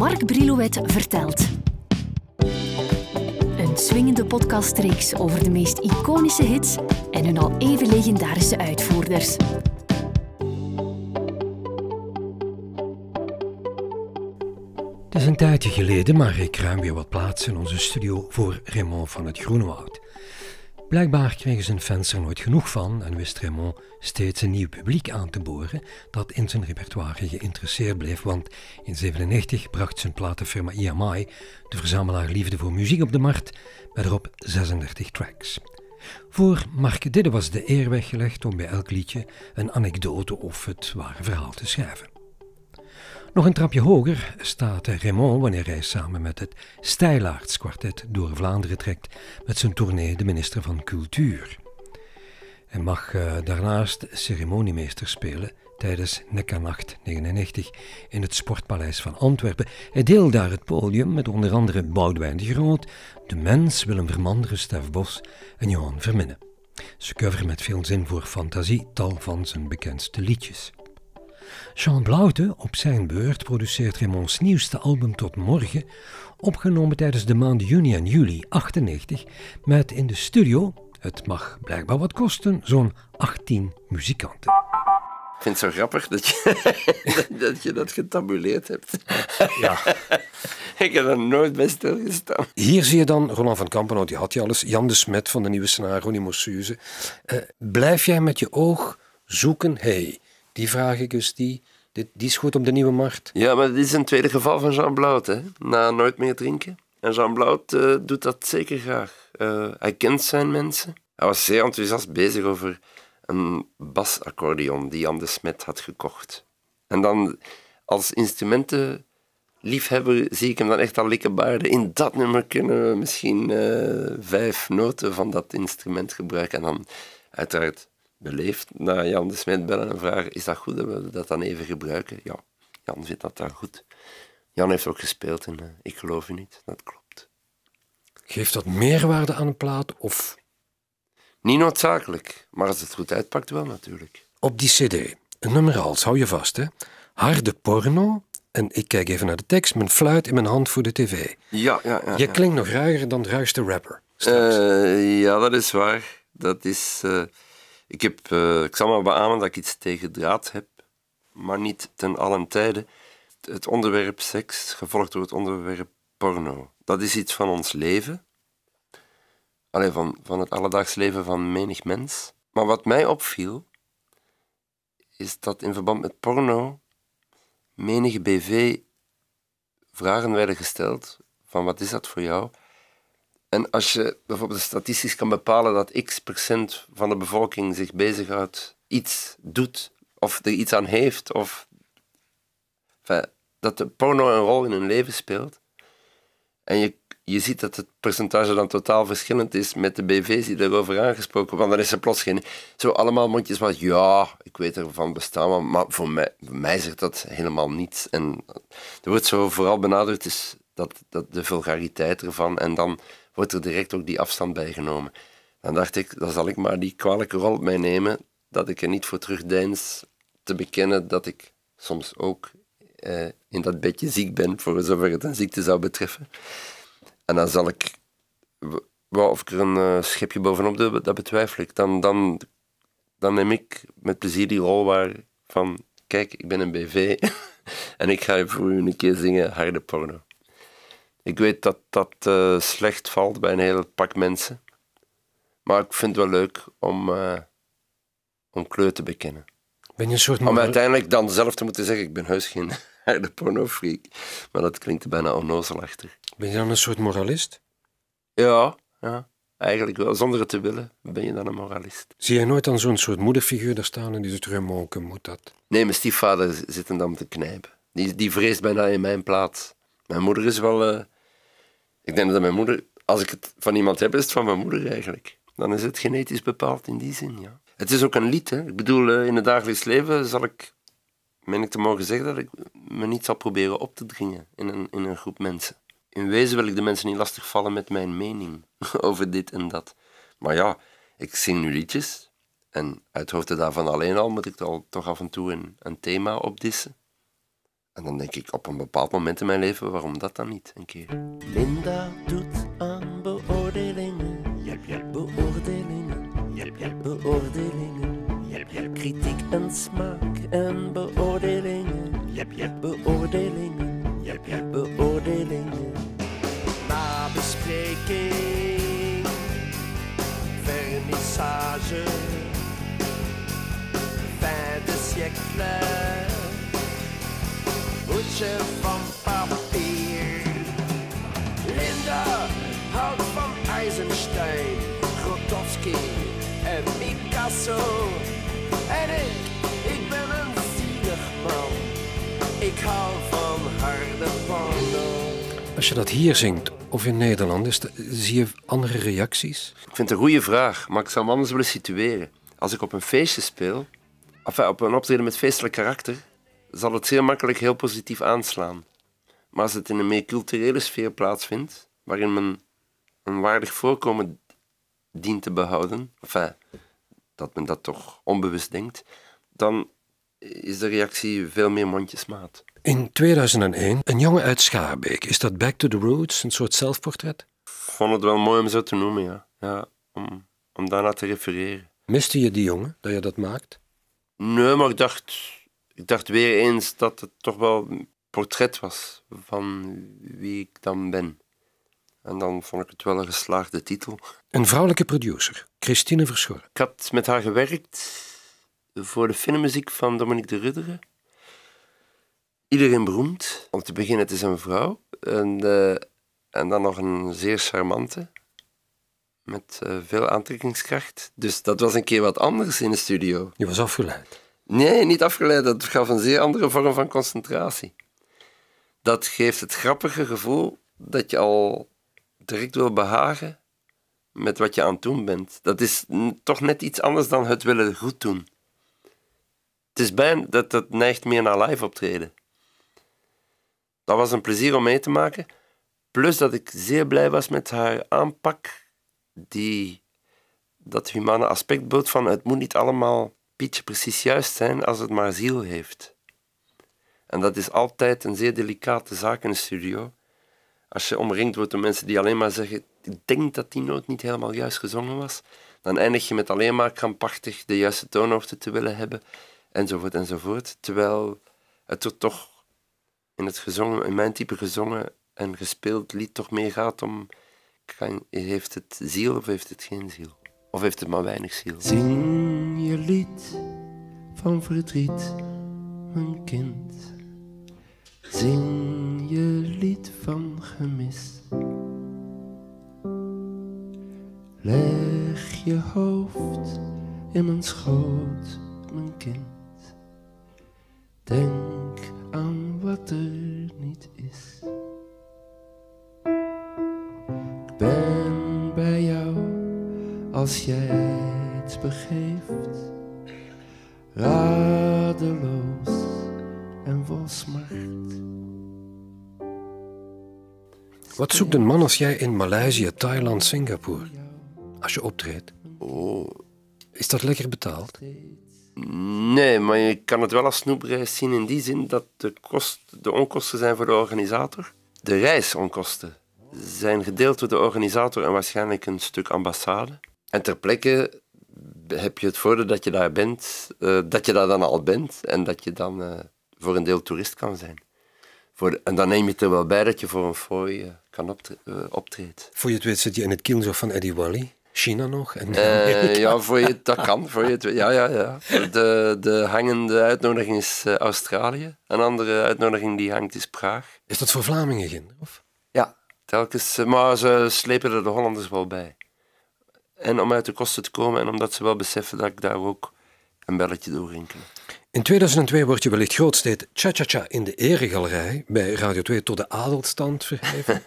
Mark Brilouet vertelt. Een swingende podcastreeks over de meest iconische hits en hun al even legendarische uitvoerders. Het is een tijdje geleden, maar ik ruim weer wat plaats in onze studio voor Raymond van het Groenewoud. Blijkbaar kregen zijn fans er nooit genoeg van en wist Raymond steeds een nieuw publiek aan te boren dat in zijn repertoire geïnteresseerd bleef, want in 1997 bracht zijn platenfirma IMI de verzamelaar liefde voor muziek op de markt met erop 36 tracks. Voor Mark Didde was de eer weggelegd om bij elk liedje een anekdote of het ware verhaal te schrijven. Nog een trapje hoger staat Raymond wanneer hij samen met het Stijlaardskwartet door Vlaanderen trekt met zijn tournee De Minister van Cultuur. Hij mag daarnaast ceremoniemeester spelen tijdens Nekkanacht 99 in het Sportpaleis van Antwerpen. Hij deelt daar het podium met onder andere Boudewijn de Groot, De Mens, Willem Vermanderen, Stef Bos en Johan Verminnen. Ze coveren met veel zin voor fantasie tal van zijn bekendste liedjes. Jean Blaute, op zijn beurt, produceert Raymonds nieuwste album Tot Morgen, opgenomen tijdens de maanden juni en juli 1998, met in de studio, het mag blijkbaar wat kosten, zo'n 18 muzikanten. Ik vind het zo grappig dat je dat getabuleerd hebt. Ja. Ik heb er nooit bij stilgestaan. Hier zie je dan Roland van Kampen, nou, die had je alles, Jan de Smet van de Nieuwe Snaar, Ronny Mossuse. Blijf jij met je oog zoeken, hey. Die vraag ik dus, die is goed op de nieuwe markt. Ja, maar dit is een tweede geval van Jean Blaute, hè? Na Nooit Meer Drinken. En Jean Blaute doet dat zeker graag. Hij kent zijn mensen. Hij was zeer enthousiast bezig over een basaccordeon die Jan de Smet had gekocht. En dan als instrumentenliefhebber zie ik hem dan echt al likkebaarden. In dat nummer kunnen we misschien 5 noten van dat instrument gebruiken. En dan uiteraard beleefd naar Jan de Smet bellen en vragen, is dat goed dat we dat dan even gebruiken? Ja, Jan vindt dat dan goed. Jan heeft ook gespeeld en Ik geloof u niet, dat klopt. Geeft dat meerwaarde aan een plaat of? Niet noodzakelijk, maar als het goed uitpakt wel natuurlijk. Op die cd, een nummer als, hou je vast hè, harde porno, en ik kijk even naar de tekst, mijn fluit in mijn hand voor de tv. Ja. Je klinkt nog ruiger dan de ruigste rapper. Ja, dat is waar. Dat is... Ik zal maar beamen dat ik iets tegen draad heb, maar niet ten allen tijde. Het onderwerp seks, gevolgd door het onderwerp porno. Dat is iets van ons leven. Allee, van het alledaags leven van menig mens. Maar wat mij opviel, is dat in verband met porno menige BV vragen werden gesteld van wat is dat voor jou? En als je bijvoorbeeld statistisch kan bepalen dat x% van de bevolking zich bezighoudt, iets doet, of er iets aan heeft, of enfin, dat de porno een rol in hun leven speelt, en je ziet dat het percentage dan totaal verschillend is met de BV's die daarover aangesproken, want dan is er plots geen... Zo allemaal mondjes van, ja, ik weet ervan bestaan, maar voor mij zegt dat helemaal niets. En er wordt zo vooral benadrukt is dat de vulgariteit ervan, en dan wordt er direct ook die afstand bij genomen. Dan dacht ik, dan zal ik maar die kwalijke rol op mij nemen, dat ik er niet voor terugdeins te bekennen dat ik soms ook in dat bedje ziek ben, voor zover het een ziekte zou betreffen. En dan zal ik, of ik er een schepje bovenop doe, dat betwijfel ik. Dan neem ik met plezier die rol waar van, kijk, ik ben een BV en ik ga voor u een keer zingen harde porno. Ik weet dat dat slecht valt bij een heel pak mensen. Maar ik vind het wel leuk om kleur te bekennen. Ben je een soort om uiteindelijk dan zelf te moeten zeggen, ik ben heus geen harde pornofreak. Maar dat klinkt er bijna onnozel achter. Ben je dan een soort moralist? Ja, eigenlijk wel. Zonder het te willen ben je dan een moralist. Zie jij nooit dan zo'n soort moederfiguur daar staan en die zegt, remoken moet dat? Nee, mijn stiefvader zit hem dan te knijpen. Die vreest bijna in mijn plaats. Mijn moeder is wel... ik denk dat mijn moeder... Als ik het van iemand heb, is het van mijn moeder eigenlijk. Dan is het genetisch bepaald in die zin, ja. Het is ook een lied, hè. Ik bedoel, in het dagelijks leven zal ik... Meen ik te mogen zeggen dat ik me niet zal proberen op te dringen in een groep mensen. In wezen wil ik de mensen niet lastigvallen met mijn mening over dit en dat. Maar ja, ik zing nu liedjes. En uit hoofde daarvan alleen al moet ik al toch af en toe een thema opdissen. En dan denk ik op een bepaald moment in mijn leven, waarom dat dan niet een keer? Linda doet aan beoordelingen. Jep, beoordelingen. Jep, beoordelingen. Jep, kritiek en smaak en beoordelingen. Jep, beoordelingen. Jep, beoordelingen. Na bespreking, vernissage, fin de siècle. Hoedje van papier. Linda houdt van Eisenstein, Grotowski en Picasso. En ik ben een zielig man. Ik hou van harde porno. Als je dat hier zingt, of in Nederland, zie je andere reacties? Ik vind het een goede vraag, maar ik zal me anders willen situeren. Als ik op een feestje speel, of op een optreden met feestelijk karakter, zal het zeer makkelijk heel positief aanslaan. Maar als het in een meer culturele sfeer plaatsvindt, waarin men een waardig voorkomen dient te behouden, enfin, dat men dat toch onbewust denkt, dan is de reactie veel meer mondjesmaat. In 2001, een jongen uit Schaarbeek. Is dat Back to the Roots, een soort zelfportret? Ik vond het wel mooi om zo te noemen, ja om daarna te refereren. Miste je die jongen, dat je dat maakt? Nee, maar ik dacht weer eens dat het toch wel een portret was van wie ik dan ben. En dan vond ik het wel een geslaagde titel. Een vrouwelijke producer, Christine Verschoren. Ik had met haar gewerkt voor de filmmuziek van Dominique de Rudderen. Iedereen beroemd. Om te beginnen, het is een vrouw. En dan nog een zeer charmante. Met veel aantrekkingskracht. Dus dat was een keer wat anders in de studio. Je was afgeleid. Nee, niet afgeleid. Dat gaf een zeer andere vorm van concentratie. Dat geeft het grappige gevoel dat je al direct wil behagen met wat je aan het doen bent. Dat is toch net iets anders dan het willen goed doen. Het is bijna dat neigt meer naar live optreden. Dat was een plezier om mee te maken. Plus dat ik zeer blij was met haar aanpak die dat humane aspect bood van het moet niet allemaal pietje precies juist zijn als het maar ziel heeft. En dat is altijd een zeer delicate zaak in de studio. Als je omringd wordt door mensen die alleen maar zeggen ik denk dat die noot niet helemaal juist gezongen was, dan eindig je met alleen maar krampachtig de juiste toonhoogte te willen hebben, enzovoort, enzovoort. Terwijl het er toch in het gezongen, in mijn type gezongen en gespeeld lied toch meer gaat om heeft het ziel of heeft het geen ziel? Of heeft het maar weinig ziel? Zing je lied van verdriet, mijn kind. Zing je lied van gemis. Leg je hoofd in mijn schoot, mijn kind. Denk aan wat er niet is. Ik ben bij jou als jij het begeeft. Radeloos en vol smart. Wat zoekt een man als jij in Maleisië, Thailand, Singapore? Als je optreedt. Oh. Is dat lekker betaald? Nee, maar je kan het wel als snoepreis zien in die zin dat de onkosten zijn voor de organisator. De reisonkosten zijn gedeeld door de organisator en waarschijnlijk een stuk ambassade. En ter plekke heb je het voordeel dat je daar bent, dat je daar dan al bent en dat je dan voor een deel toerist kan zijn. En dan neem je het er wel bij dat je voor een fooi kan optreden. Voor je het weet zit je in het kielzog van Eddie Wally. China nog? En ja, voor je, dat kan. Voor je het, ja. De hangende uitnodiging is Australië. Een andere uitnodiging die hangt is Praag. Is dat voor Vlamingen, Ginder? Of? Ja, telkens. Maar ze slepen er de Hollanders wel bij. En om uit de kosten te komen en omdat ze wel beseffen dat ik daar ook een belletje door rinkelen. In 2002 wordt je wellicht grootsteeds Cha-Cha-Cha in de Eregalerij bij Radio 2 tot de adelstand verheven.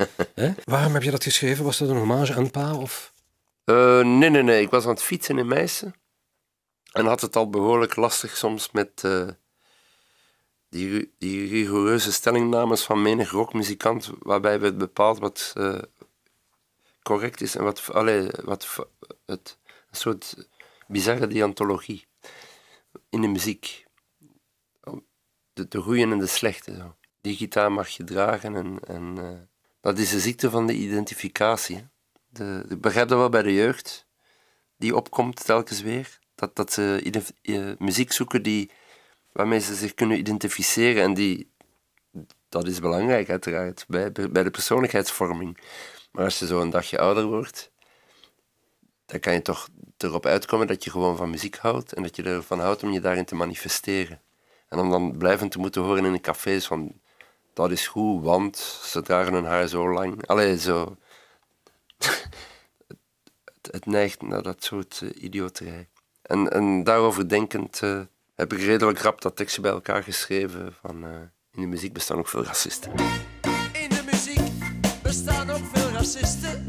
Waarom heb je dat geschreven? Was dat een hommage aan pa of... Nee. Ik was aan het fietsen in Meissen. En had het al behoorlijk lastig soms met die rigoureuze stellingnames van menig rockmuzikant, waarbij werd bepaald wat correct is en wat een soort bizarre deontologie in de muziek. De goeie en de slechte. Zo. die gitaar mag je dragen. En dat is de ziekte van de identificatie. Hè. Ik begrijp dat wel bij de jeugd, die opkomt telkens weer. Dat ze muziek zoeken waarmee ze zich kunnen identificeren. En dat is belangrijk uiteraard, bij de persoonlijkheidsvorming. Maar als je zo een dagje ouder wordt, dan kan je toch erop uitkomen dat je gewoon van muziek houdt. En dat je ervan houdt om je daarin te manifesteren. En om dan blijvend te moeten horen in een café van... Dat is goed, want ze dragen hun haar zo lang. Allee, zo... het neigt naar dat soort idioterij. En daarover denkend heb ik redelijk rap dat tekstje bij elkaar geschreven van... in de muziek bestaan ook veel racisten. In de muziek bestaan ook veel racisten.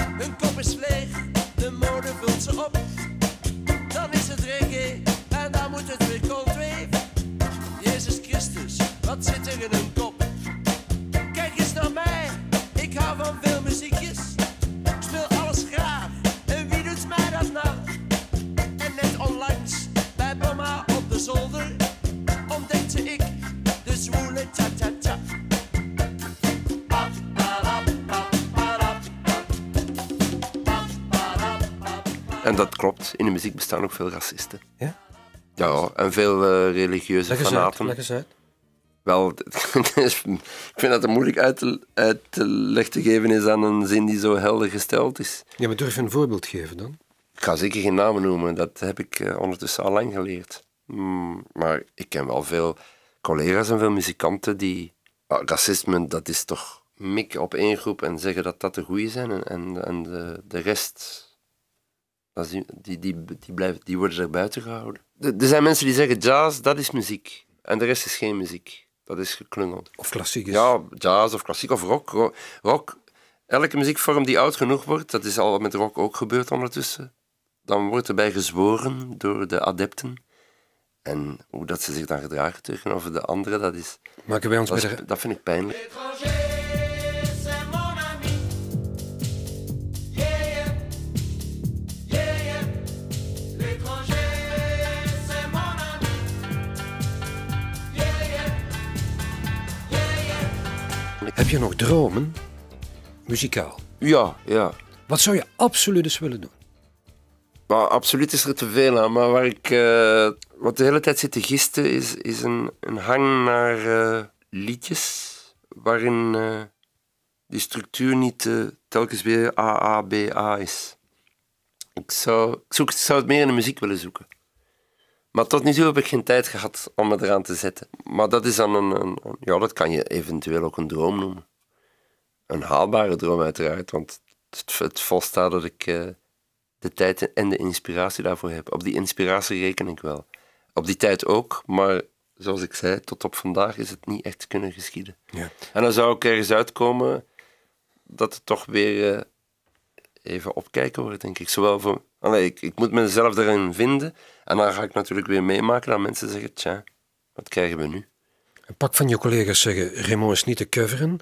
Hun kop is leeg, de mode vult ze op. Dan is het reggae en dan moet het weer cold wave. Jezus Christus, wat zit er in hun kop? Kijk eens naar mij, ik hou van veel muziekjes. Ik speel alles graag en wie doet mij dat nou? En net onlangs bij mama op de zolder ontdekte ik de zwoele ta-ta-ta. En dat klopt, in de muziek bestaan ook veel racisten. Ja? Ja, en veel religieuze fanaten. Leg eens uit. Wel, ik vind dat het moeilijk uit te leg te geven is aan een zin die zo helder gesteld is. Ja, maar durf je een voorbeeld geven dan? Ik ga zeker geen namen noemen, dat heb ik ondertussen al lang geleerd. Maar ik ken wel veel collega's en veel muzikanten die... racisme, dat is toch mikken op één groep en zeggen dat dat de goeie zijn en de rest... Die worden er buiten gehouden. Er zijn mensen die zeggen, jazz, dat is muziek. En de rest is geen muziek. Dat is geklungeld. Of klassiek is. Ja, jazz of klassiek of rock. Rock, elke muziekvorm die oud genoeg wordt, dat is al met rock ook gebeurd ondertussen, dan wordt erbij gezworen door de adepten. En hoe dat ze zich dan gedragen tegenover de anderen, dat is... Maken wij ons dat vind ik pijnlijk. Heb je nog dromen? Muzikaal. Ja. Wat zou je absoluut eens willen doen? Nou, absoluut is er te veel aan, maar waar ik wat de hele tijd zit te gisten is een hang naar liedjes waarin die structuur niet telkens weer A, B, A is. Ik zou het meer in de muziek willen zoeken. Maar tot nu toe heb ik geen tijd gehad om me eraan te zetten. Maar dat is dan ja, dat kan je eventueel ook een droom noemen. Een haalbare droom uiteraard, want het volstaat dat ik de tijd en de inspiratie daarvoor heb. Op die inspiratie reken ik wel. Op die tijd ook, maar zoals ik zei, tot op vandaag is het niet echt kunnen geschieden. Ja. En dan zou ik ergens uitkomen dat het toch weer even opkijken wordt, denk ik. Zowel voor... Allee, ik moet mezelf erin vinden en dan ga ik natuurlijk weer meemaken dat mensen zeggen, tja, wat krijgen we nu? Een pak van je collega's zeggen, Raymond is niet te coveren.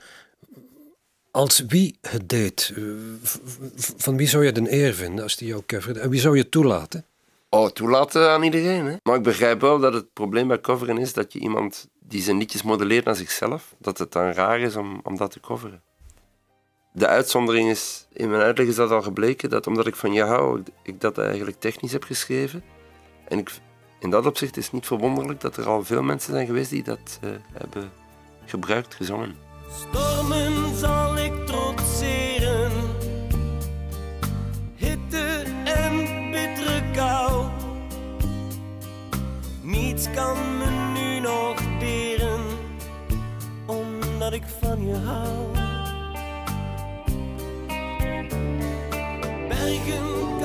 Als wie het deed, van wie zou je de eer vinden als die jou coverde? En wie zou je toelaten? Oh, toelaten aan iedereen, hè? Maar ik begrijp wel dat het probleem bij coveren is dat je iemand die zijn liedjes modelleert naar zichzelf, dat het dan raar is om dat te coveren. De uitzondering is, in mijn uitleg is dat al gebleken, dat omdat ik van je hou, ik dat eigenlijk technisch heb geschreven. En in dat opzicht is het niet verwonderlijk dat er al veel mensen zijn geweest die dat hebben gebruikt, gezongen. Stormen zal ik trotseren, hitte en bittere kou. Niets kan me nu nog deren, omdat ik van je hou. Bergen,